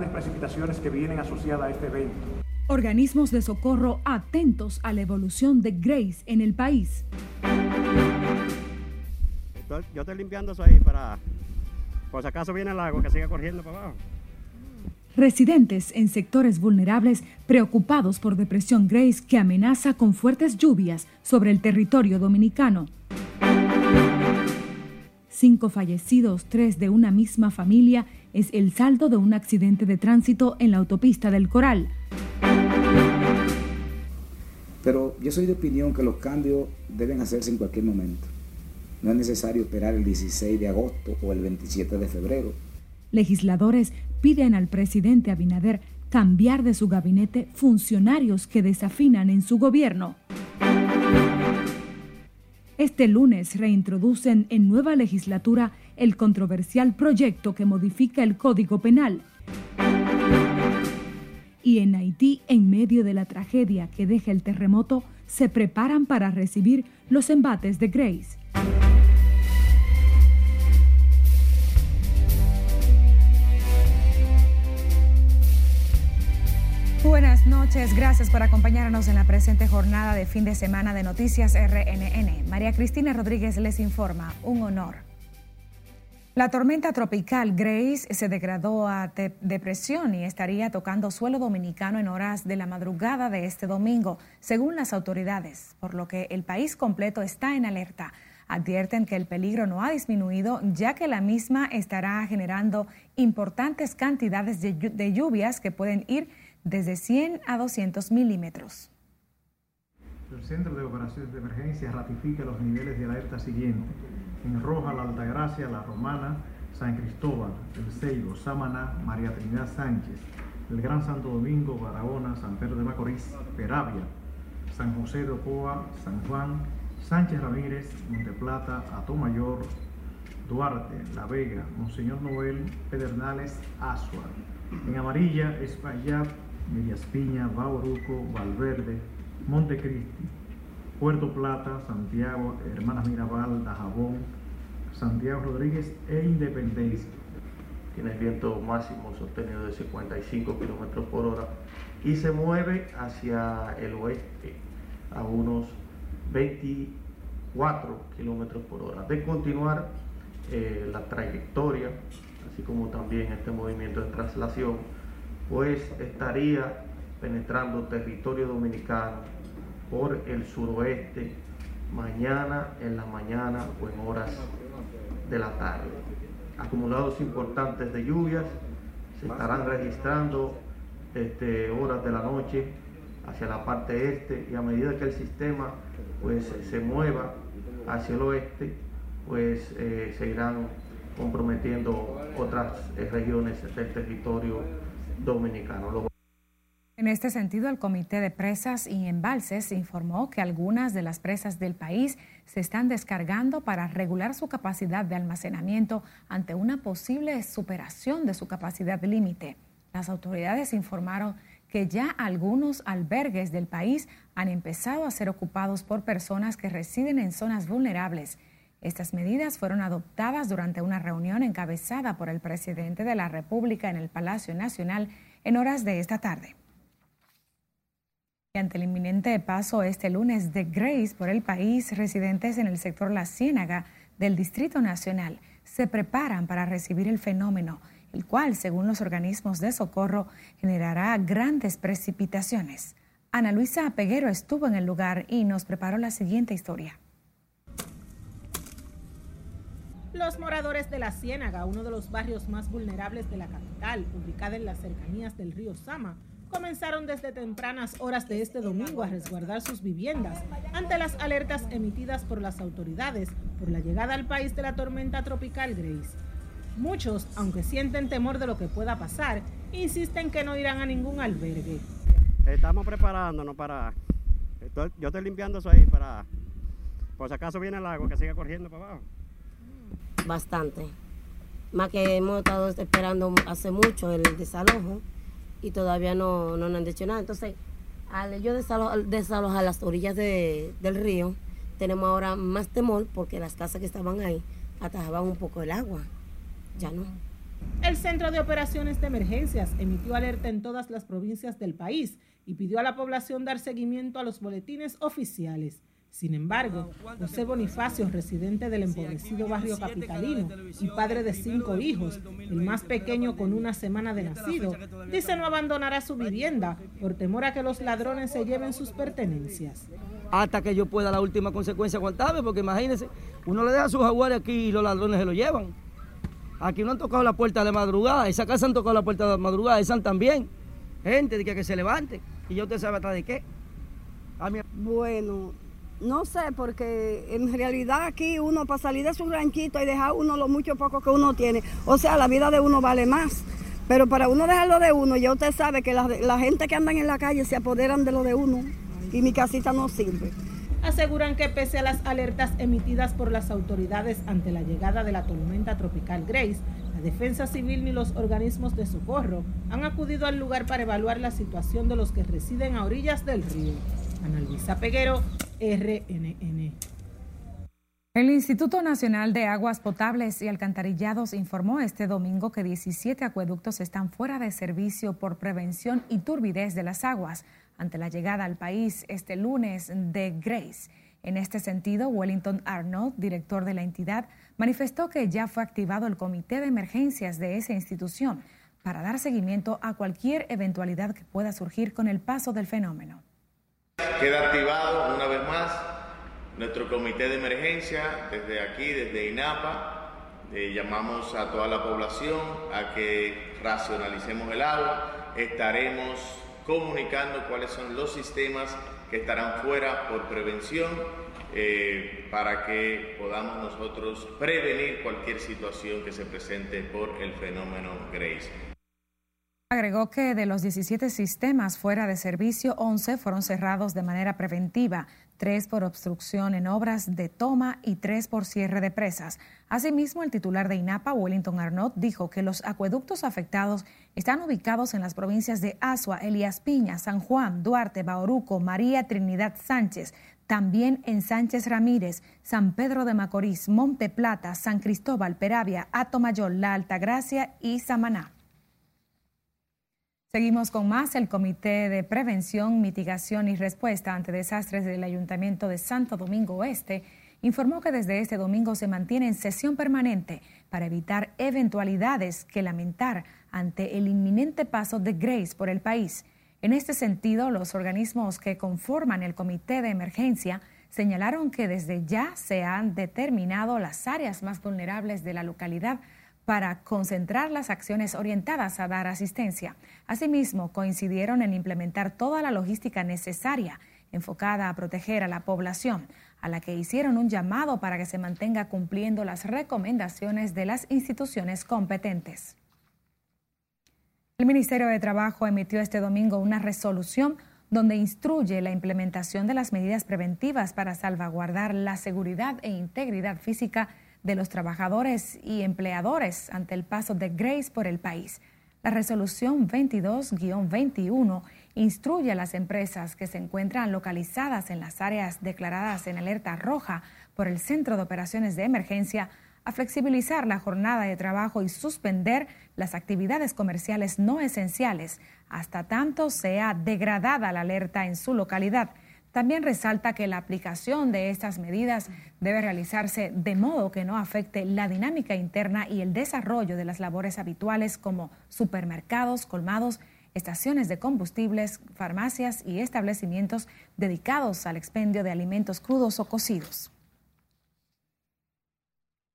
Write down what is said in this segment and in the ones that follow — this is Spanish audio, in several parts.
grandes precipitaciones que vienen asociadas a este evento. Organismos de socorro atentos a la evolución de Grace en el país. Yo estoy limpiando eso ahí para, por si acaso viene el agua que siga corriendo para abajo. Residentes en sectores vulnerables preocupados por depresión Grace que amenaza con fuertes lluvias sobre el territorio dominicano. 5 fallecidos, 3 de una misma familia, es el saldo de un accidente de tránsito en la autopista del Coral. Pero yo soy de opinión que los cambios deben hacerse en cualquier momento. No es necesario esperar el 16 de agosto o el 27 de febrero. Legisladores piden al presidente Abinader cambiar de su gabinete funcionarios que desafinan en su gobierno. Este lunes reintroducen en nueva legislatura el controversial proyecto que modifica el Código Penal. Y en Haití, en medio de la tragedia que deja el terremoto, se preparan para recibir los embates de Grace. Buenas noches, gracias por acompañarnos en la presente jornada de fin de semana de Noticias RNN. María Cristina Rodríguez les informa, un honor. La tormenta tropical Grace se degradó a depresión y estaría tocando suelo dominicano en horas de la madrugada de este domingo, según las autoridades, por lo que el país completo está en alerta. Advierten que el peligro no ha disminuido, ya que la misma estará generando importantes cantidades de lluvias que pueden ir desde 100 a 200 milímetros. El Centro de Operaciones de Emergencia ratifica los niveles de alerta siguientes: en Roja, La Altagracia, La Romana, San Cristóbal, El Seibo, Samaná, María Trinidad Sánchez, el Gran Santo Domingo, Barahona, San Pedro de Macorís, Peravia, San José de Ocoa, San Juan, Sánchez Ramírez, Monteplata, Atomayor, Duarte, La Vega, Monseñor Noel, Pedernales, Asua. En amarilla, Espaillat, Medias Piña, Bauruco, Valverde, Montecristi, Puerto Plata, Santiago, Hermanas Mirabal, Dajabón, Santiago Rodríguez e Independencia. Tiene viento máximo sostenido de 55 kilómetros por hora y se mueve hacia el oeste a unos 24 kilómetros por hora. De continuar la trayectoria, así como también este movimiento de traslación, pues estaría penetrando territorio dominicano por el suroeste mañana en la mañana o en horas de la tarde. Acumulados importantes de lluvias se estarán registrando desde horas de la noche hacia la parte este, y a medida que el sistema pues se mueva hacia el oeste, pues se irán comprometiendo otras regiones del territorio dominicano. En este sentido, el Comité de Presas y Embalses informó que algunas de las presas del país se están descargando para regular su capacidad de almacenamiento ante una posible superación de su capacidad límite. Las autoridades informaron que ya algunos albergues del país han empezado a ser ocupados por personas que residen en zonas vulnerables. Estas medidas fueron adoptadas durante una reunión encabezada por el presidente de la República en el Palacio Nacional en horas de esta tarde. Y ante el inminente paso este lunes de Grace por el país, residentes en el sector La Ciénaga del Distrito Nacional se preparan para recibir el fenómeno, el cual, según los organismos de socorro, generará grandes precipitaciones. Ana Luisa Peguero estuvo en el lugar y nos preparó la siguiente historia. Los moradores de La Ciénaga, uno de los barrios más vulnerables de la capital, ubicada en las cercanías del río Sama, comenzaron desde tempranas horas de este domingo a resguardar sus viviendas ante las alertas emitidas por las autoridades por la llegada al país de la tormenta tropical Grace. Muchos, aunque sienten temor de lo que pueda pasar, insisten que no irán a ningún albergue. Estamos preparándonos para... Yo estoy limpiando eso ahí para... Por si acaso viene el agua que siga corriendo para abajo. Bastante. Más que hemos estado esperando hace mucho el desalojo y todavía no nos han dicho nada. Entonces, al yo desalojar las orillas del río, tenemos ahora más temor porque las casas que estaban ahí atajaban un poco el agua. Ya no. El Centro de Operaciones de Emergencias emitió alerta en todas las provincias del país y pidió a la población dar seguimiento a los boletines oficiales. Sin embargo, José Bonifacio, residente del empobrecido barrio capitalino y padre de 5 hijos, el más pequeño con 1 semana de nacido, dice no abandonará su vivienda por temor a que los ladrones se lleven sus pertenencias. Hasta que yo pueda la última consecuencia aguantarme, porque imagínense, uno le deja sus jaguares aquí y los ladrones se lo llevan. Aquí no han tocado la puerta de madrugada, esa casa han tocado la puerta de madrugada, esa también. Gente de que se levante y ya usted sabe atrás de qué. Bueno, no sé, porque en realidad aquí uno para salir de su ranchito y dejar uno lo mucho poco que uno tiene, o sea, la vida de uno vale más, pero para uno dejarlo de uno, ya usted sabe que la gente que andan en la calle se apoderan de lo de uno y mi casita no sirve. Aseguran que pese a las alertas emitidas por las autoridades ante la llegada de la tormenta tropical Grace, la Defensa Civil ni los organismos de socorro han acudido al lugar para evaluar la situación de los que residen a orillas del río. Ana Luisa Peguero, RNN. El Instituto Nacional de Aguas Potables y Alcantarillados informó este domingo que 17 acueductos están fuera de servicio por prevención y turbidez de las aguas ante la llegada al país este lunes de Grace. En este sentido, Wellington Arnold, director de la entidad, manifestó que ya fue activado el comité de emergencias de esa institución para dar seguimiento a cualquier eventualidad que pueda surgir con el paso del fenómeno. Queda activado una vez más nuestro comité de emergencia desde aquí, desde INAPA. Llamamos a toda la población a que racionalicemos el agua. Estaremos comunicando cuáles son los sistemas que estarán fuera por prevención para que podamos nosotros prevenir cualquier situación que se presente por el fenómeno Grace. Agregó que de los 17 sistemas fuera de servicio, 11 fueron cerrados de manera preventiva, 3 por obstrucción en obras de toma y 3 por cierre de presas. Asimismo, el titular de INAPA, Wellington Arnott, dijo que los acueductos afectados están ubicados en las provincias de Azua, Elías Piña, San Juan, Duarte, Bauruco, María Trinidad Sánchez, también en Sánchez Ramírez, San Pedro de Macorís, Monte Plata, San Cristóbal, Peravia, Atomayor, La Altagracia y Samaná. Seguimos con más. El Comité de Prevención, Mitigación y Respuesta ante Desastres del Ayuntamiento de Santo Domingo Oeste informó que desde este domingo se mantiene en sesión permanente para evitar eventualidades que lamentar ante el inminente paso de Grace por el país. En este sentido, los organismos que conforman el Comité de Emergencia señalaron que desde ya se han determinado las áreas más vulnerables de la localidad para concentrar las acciones orientadas a dar asistencia. Asimismo, coincidieron en implementar toda la logística necesaria enfocada a proteger a la población, a la que hicieron un llamado para que se mantenga cumpliendo las recomendaciones de las instituciones competentes. El Ministerio de Trabajo emitió este domingo una resolución donde instruye la implementación de las medidas preventivas para salvaguardar la seguridad e integridad física de los trabajadores y empleadores ante el paso de Grace por el país. La resolución 22-21 instruye a las empresas que se encuentran localizadas en las áreas declaradas en alerta roja por el Centro de Operaciones de Emergencia a flexibilizar la jornada de trabajo y suspender las actividades comerciales no esenciales hasta tanto sea degradada la alerta en su localidad. También resalta que la aplicación de estas medidas debe realizarse de modo que no afecte la dinámica interna y el desarrollo de las labores habituales como supermercados, colmados, estaciones de combustibles, farmacias y establecimientos dedicados al expendio de alimentos crudos o cocidos.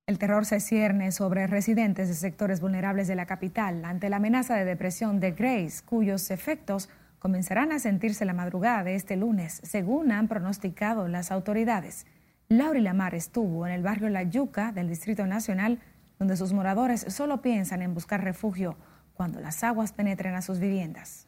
El terror se cierne sobre residentes de sectores vulnerables de la capital ante la amenaza de depresión de Grace, cuyos efectos comenzarán a sentirse la madrugada de este lunes, según han pronosticado las autoridades. Laura Lamar estuvo en el barrio La Yuca del Distrito Nacional, donde sus moradores solo piensan en buscar refugio cuando las aguas penetren a sus viviendas.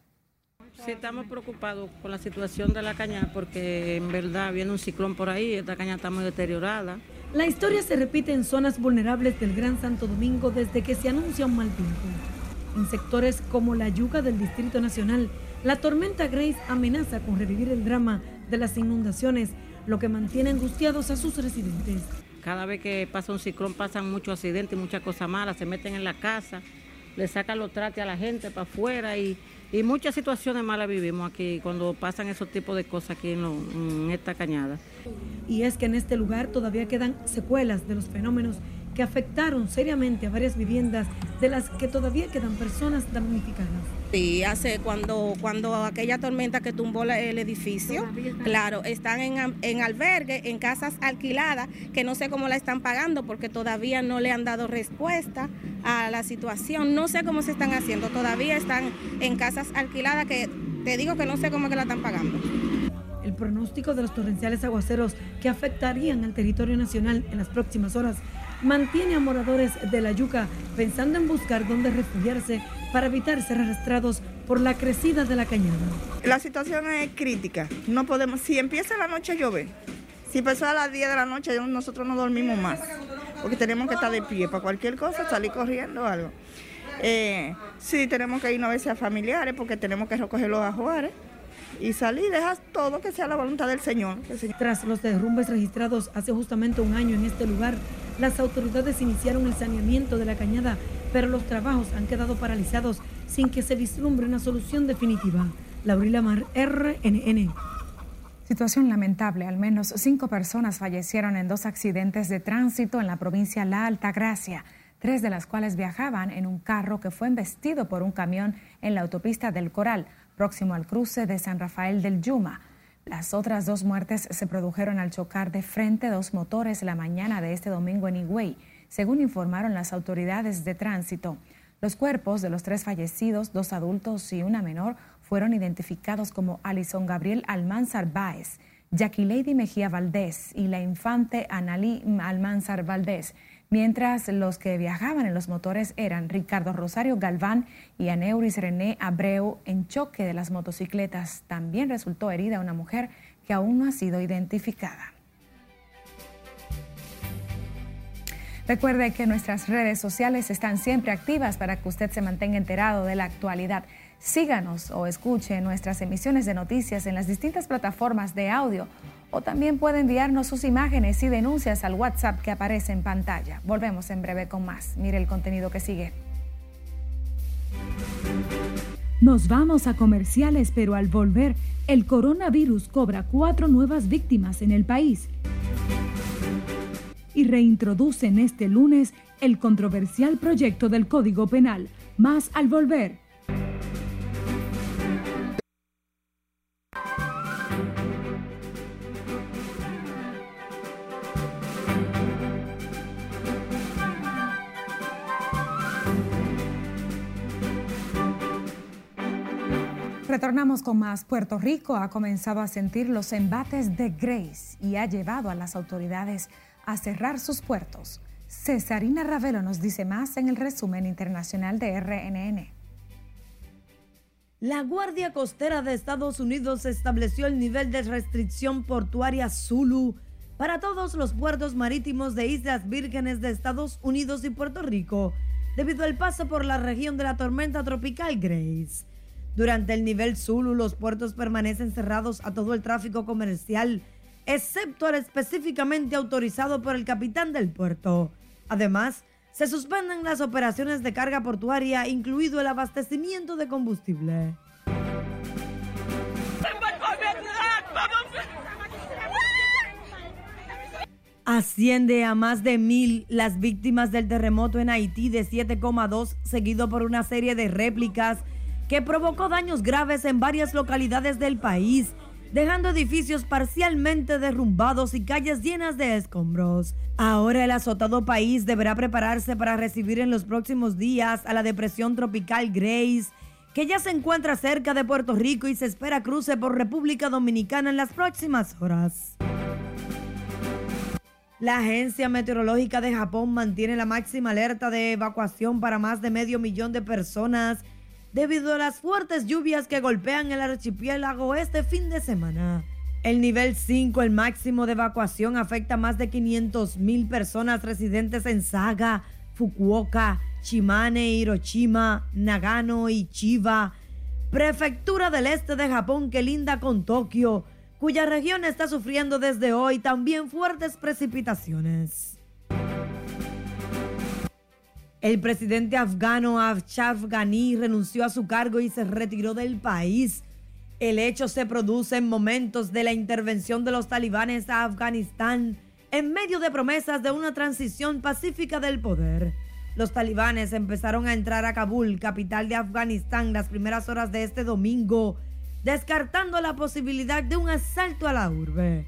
Sí, estamos preocupados por la situación de la caña, porque en verdad viene un ciclón por ahí, esta caña está muy deteriorada. La historia se repite en zonas vulnerables del Gran Santo Domingo desde que se anuncia un mal tiempo. En sectores como La Yuca del Distrito Nacional, la tormenta Grace amenaza con revivir el drama de las inundaciones, lo que mantiene angustiados a sus residentes. Cada vez que pasa un ciclón pasan muchos accidentes, muchas cosas malas, se meten en la casa le sacan los trates a la gente para afuera y muchas situaciones malas vivimos aquí cuando pasan esos tipos de cosas aquí en esta cañada. Y es que en este lugar todavía quedan secuelas de los fenómenos que afectaron seriamente a varias viviendas de las que todavía quedan personas damnificadas. Sí, hace cuando aquella tormenta que tumbó el edificio, claro, están en albergue, en casas alquiladas, que no sé cómo la están pagando porque todavía no le han dado respuesta a la situación, no sé cómo se están haciendo, todavía están en casas alquiladas que te digo que no sé cómo es que la están pagando. El pronóstico de los torrenciales aguaceros que afectarían al territorio nacional en las próximas horas mantiene a moradores de La Yuca pensando en buscar dónde refugiarse para evitar ser arrastrados por la crecida de la cañada. La situación es crítica, no podemos, si empieza la noche a llover, si empezó a las 10 de la noche nosotros no dormimos más, porque tenemos que estar de pie para cualquier cosa, salir corriendo o algo. Sí, tenemos que irnos a veces a familiares porque tenemos que recoger los ajuares y salir, dejas todo que sea la voluntad del Señor. Tras los derrumbes registrados hace justamente un año en este lugar, las autoridades iniciaron el saneamiento de la cañada, pero los trabajos han quedado paralizados sin que se vislumbre una solución definitiva. Laurila Mar, RNN. Situación lamentable. Al menos 5 personas fallecieron en 2 accidentes de tránsito en la provincia La Altagracia, 3 de las cuales viajaban en un carro que fue embestido por un camión en la autopista del Coral, próximo al cruce de San Rafael del Yuma. Las otras 2 muertes se produjeron al chocar de frente 2 motores la mañana de este domingo en Higüey, según informaron las autoridades de tránsito. Los cuerpos de los 3 fallecidos, 2 adultos y una menor, fueron identificados como Alison Gabriel Almanzar Baez, Jackie Lady Mejía Valdés y la infante Analí Almanzar Valdés, mientras los que viajaban en los motores eran Ricardo Rosario Galván y Aneuris René Abreu. En choque de las motocicletas también resultó herida una mujer que aún no ha sido identificada. Recuerde que nuestras redes sociales están siempre activas para que usted se mantenga enterado de la actualidad. Síganos o escuche nuestras emisiones de noticias en las distintas plataformas de audio, o también puede enviarnos sus imágenes y denuncias al WhatsApp que aparece en pantalla. Volvemos en breve con más. Mire el contenido que sigue. Nos vamos a comerciales, pero al volver, el coronavirus cobra 4 nuevas víctimas en el país y reintroducen este lunes el controversial proyecto del Código Penal. Más al volver. Retornamos con más. Puerto Rico ha comenzado a sentir los embates de Grace y ha llevado a las autoridades a cerrar sus puertos. Cesarina Ravelo nos dice más en el resumen internacional de RNN. La Guardia Costera de Estados Unidos estableció el nivel de restricción portuaria Zulu para todos los puertos marítimos de Islas Vírgenes de Estados Unidos y Puerto Rico, debido al paso por la región de la tormenta tropical Grace. Durante el nivel Zulu, los puertos permanecen cerrados a todo el tráfico comercial, excepto al específicamente autorizado por el capitán del puerto. Además, se suspenden las operaciones de carga portuaria, incluido el abastecimiento de combustible. Asciende a más de 1000 las víctimas del terremoto en Haití de 7,2, seguido por una serie de réplicas que provocó daños graves en varias localidades del país, dejando edificios parcialmente derrumbados y calles llenas de escombros. Ahora el azotado país deberá prepararse para recibir en los próximos días a la depresión tropical Grace, que ya se encuentra cerca de Puerto Rico y se espera cruce por República Dominicana en las próximas horas. La Agencia Meteorológica de Japón mantiene la máxima alerta de evacuación para más de 500,000 de personas debido a las fuertes lluvias que golpean el archipiélago este fin de semana. El nivel 5, el máximo de evacuación, afecta a más de 500,000 personas residentes en Saga, Fukuoka, Shimane, Hiroshima, Nagano y Chiba, prefectura del este de Japón que linda con Tokio, cuya región está sufriendo desde hoy también fuertes precipitaciones. El presidente afgano Ashraf Ghani renunció a su cargo y se retiró del país. El hecho se produce en momentos de la intervención de los talibanes a Afganistán, en medio de promesas de una transición pacífica del poder. Los talibanes empezaron a entrar a Kabul, capital de Afganistán, las primeras horas de este domingo, descartando la posibilidad de un asalto a la urbe.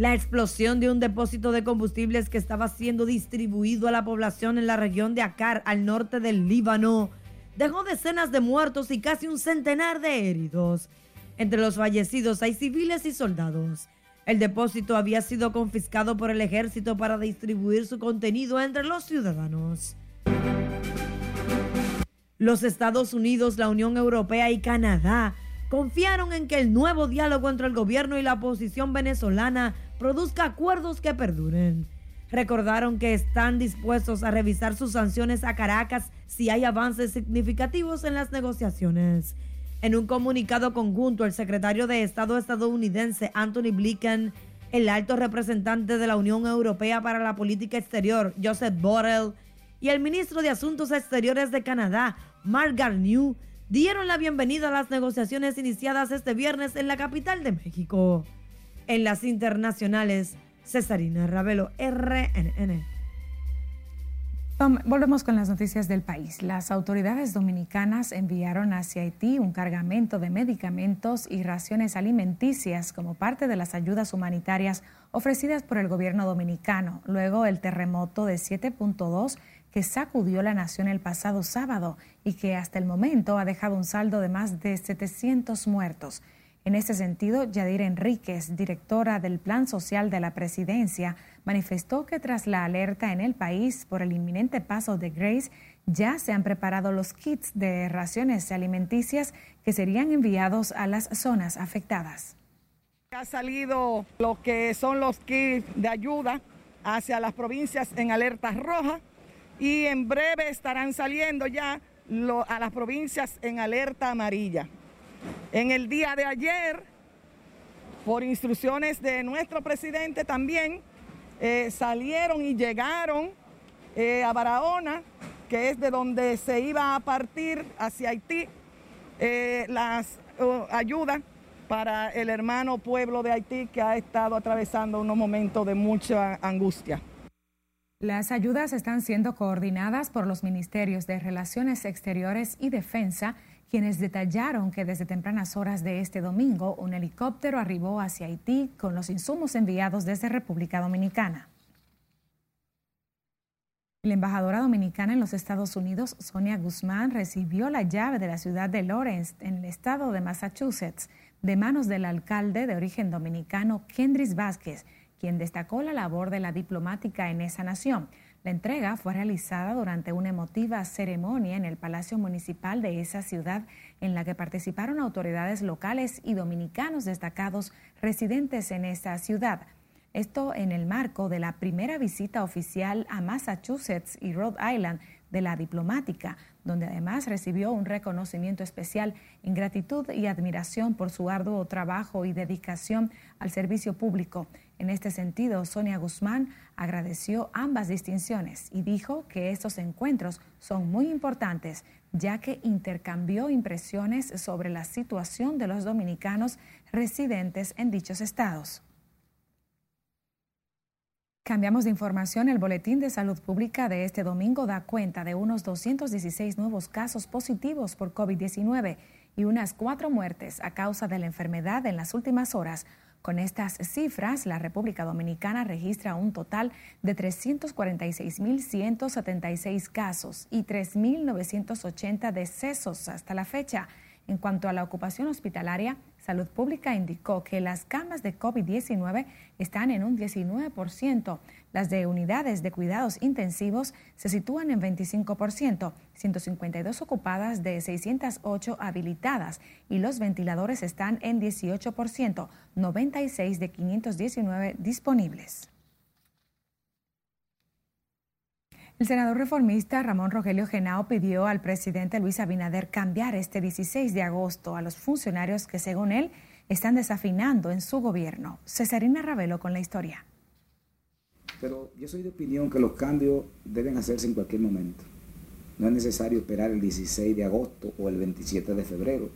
La explosión de un depósito de combustibles que estaba siendo distribuido a la población en la región de Akkar, al norte del Líbano, dejó decenas de muertos y casi un centenar de heridos. Entre los fallecidos hay civiles y soldados. El depósito había sido confiscado por el ejército para distribuir su contenido entre los ciudadanos. Los Estados Unidos, la Unión Europea y Canadá confiaron en que el nuevo diálogo entre el gobierno y la oposición venezolana produzca acuerdos que perduren. Recordaron que están dispuestos a revisar sus sanciones a Caracas si hay avances significativos en las negociaciones. En un comunicado conjunto, el secretario de Estado estadounidense Antony Blinken, el alto representante de la Unión Europea para la Política Exterior, Josep Borrell, y el ministro de Asuntos Exteriores de Canadá, Marc Garneau, dieron la bienvenida a las negociaciones iniciadas este viernes en la capital de México. En las internacionales, Cesarina Ravelo, RNN. Volvemos con las noticias del país. Las autoridades dominicanas enviaron hacia Haití un cargamento de medicamentos y raciones alimenticias como parte de las ayudas humanitarias ofrecidas por el gobierno dominicano, luego el terremoto de 7.2 que sacudió la nación el pasado sábado y que hasta el momento ha dejado un saldo de más de 700 muertos. En este sentido, Yadira Enríquez, directora del Plan Social de la Presidencia, manifestó que tras la alerta en el país por el inminente paso de Grace, ya se han preparado los kits de raciones alimenticias que serían enviados a las zonas afectadas. Ha salido lo que son los kits de ayuda hacia las provincias en alerta roja y en breve estarán saliendo ya a las provincias en alerta amarilla. En el día de ayer, por instrucciones de nuestro presidente también, salieron y llegaron a Barahona, que es de donde se iba a partir hacia Haití, las ayudas para el hermano pueblo de Haití que ha estado atravesando unos momentos de mucha angustia. Las ayudas están siendo coordinadas por los ministerios de Relaciones Exteriores y Defensa, quienes detallaron que desde tempranas horas de este domingo un helicóptero arribó hacia Haití con los insumos enviados desde República Dominicana. La embajadora dominicana en los Estados Unidos, Sonia Guzmán, recibió la llave de la ciudad de Lawrence, en el estado de Massachusetts, de manos del alcalde de origen dominicano, Kendrys Vázquez, quien destacó la labor de la diplomática en esa nación. La entrega fue realizada durante una emotiva ceremonia en el Palacio Municipal de esa ciudad, en la que participaron autoridades locales y dominicanos destacados residentes en esa ciudad. Esto en el marco de la primera visita oficial a Massachusetts y Rhode Island de la diplomática, donde además recibió un reconocimiento especial en gratitud y admiración por su arduo trabajo y dedicación al servicio público. En este sentido, Sonia Guzmán agradeció ambas distinciones y dijo que estos encuentros son muy importantes, ya que intercambió impresiones sobre la situación de los dominicanos residentes en dichos estados. Cambiamos de información. El Boletín de Salud Pública de este domingo da cuenta de unos 216 nuevos casos positivos por COVID-19 y unas 4 muertes a causa de la enfermedad en las últimas horas. Con estas cifras, la República Dominicana registra un total de 346.176 casos y 3.980 decesos hasta la fecha. En cuanto a la ocupación hospitalaria, Salud Pública indicó que las camas de COVID-19 están en un 19%, las de unidades de cuidados intensivos se sitúan en 25%, 152 ocupadas de 608 habilitadas y los ventiladores están en 18%, 96 de 519 disponibles. El senador reformista Ramón Rogelio Genao pidió al presidente Luis Abinader cambiar este 16 de agosto a los funcionarios que, según él, están desafinando en su gobierno. Cesarina Ravelo con la historia. Pero yo soy de opinión que los cambios deben hacerse en cualquier momento. No es necesario esperar el 16 de agosto o el 27 de febrero.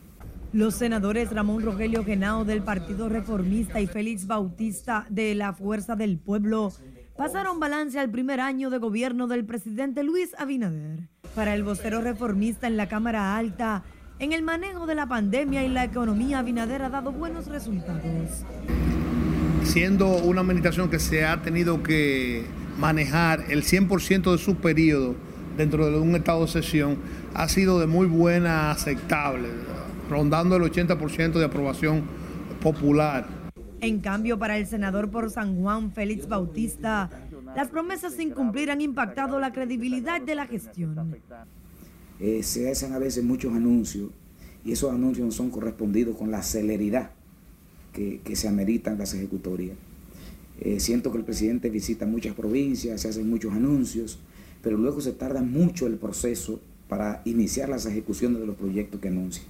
Los senadores Ramón Rogelio Genao del Partido Reformista y Félix Bautista de la Fuerza del Pueblo pasaron balance al primer año de gobierno del presidente Luis Abinader. Para el vocero reformista en la Cámara Alta, en el manejo de la pandemia y la economía, Abinader ha dado buenos resultados. Siendo una administración que se ha tenido que manejar el 100% de su periodo dentro de un estado de sesión, ha sido de muy buena, aceptable, rondando el 80% de aprobación popular. En cambio, para el senador por San Juan, Félix Bautista, las promesas sin cumplir han impactado la credibilidad de la gestión. Se hacen a veces muchos anuncios y esos anuncios no son correspondidos con la celeridad que se ameritan las ejecutorias. Siento que el presidente visita muchas provincias, se hacen muchos anuncios, pero luego se tarda mucho el proceso para iniciar las ejecuciones de los proyectos que anuncia.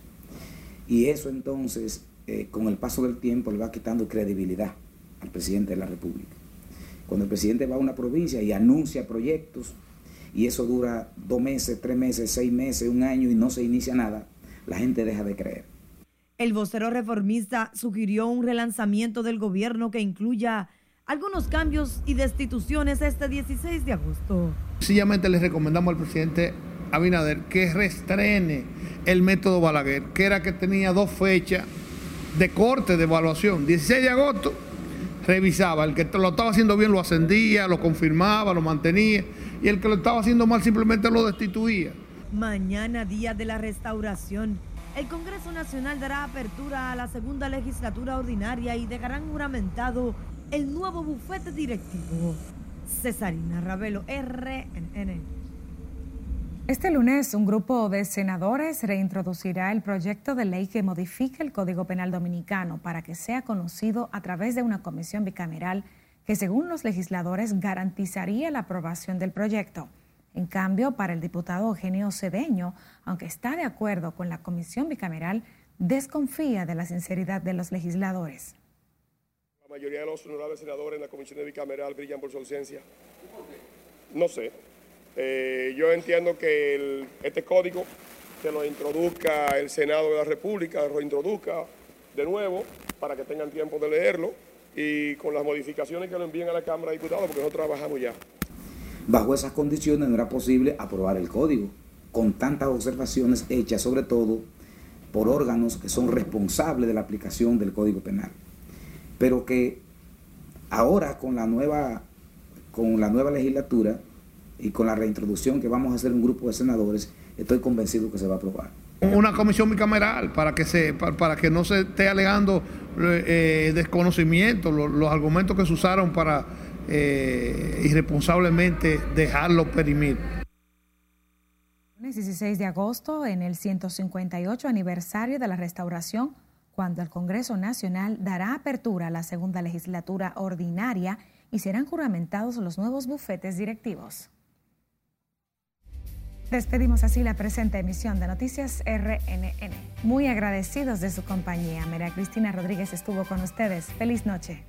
Y eso entonces, con el paso del tiempo, le va quitando credibilidad al presidente de la República. Cuando el presidente va a una provincia y anuncia proyectos, y eso dura 2 meses, 3 meses, 6 meses, 1 año y no se inicia nada, la gente deja de creer. El vocero reformista sugirió un relanzamiento del gobierno que incluya algunos cambios y destituciones este 16 de agosto. Sencillamente les recomendamos al presidente Abinader que restrene el método Balaguer, que era que tenía 2 fechas de corte de evaluación. 16 de agosto revisaba, el que lo estaba haciendo bien lo ascendía, lo confirmaba, lo mantenía, y el que lo estaba haciendo mal simplemente lo destituía. Mañana, día de la restauración, el Congreso Nacional dará apertura a la segunda legislatura ordinaria y dejarán juramentado el nuevo bufete directivo. Cesarina Ravelo, RNN. Este lunes, un grupo de senadores reintroducirá el proyecto de ley que modifica el Código Penal Dominicano para que sea conocido a través de una comisión bicameral que, según los legisladores, garantizaría la aprobación del proyecto. En cambio, para el diputado Eugenio Cedeño, aunque está de acuerdo con la comisión bicameral, desconfía de la sinceridad de los legisladores. La mayoría de los honorables senadores en la comisión bicameral brillan por su ausencia. ¿Por qué? No sé. Yo entiendo que este código se lo introduzca el Senado de la República, lo introduzca de nuevo para que tengan tiempo de leerlo y con las modificaciones que lo envíen a la Cámara de Diputados, porque nosotros trabajamos ya. Bajo esas condiciones no era posible aprobar el código, con tantas observaciones hechas, sobre todo por órganos que son responsables de la aplicación del Código Penal. Pero que ahora con la nueva legislatura y con la reintroducción que vamos a hacer un grupo de senadores, estoy convencido que se va a aprobar. Una comisión bicameral para que no se esté alegando desconocimiento, los argumentos que se usaron para irresponsablemente dejarlo perimir. El 16 de agosto, en el 158 aniversario de la Restauración, cuando el Congreso Nacional dará apertura a la segunda legislatura ordinaria y serán juramentados los nuevos bufetes directivos. Despedimos así la presente emisión de Noticias RNN. Muy agradecidos de su compañía. María Cristina Rodríguez estuvo con ustedes. Feliz noche.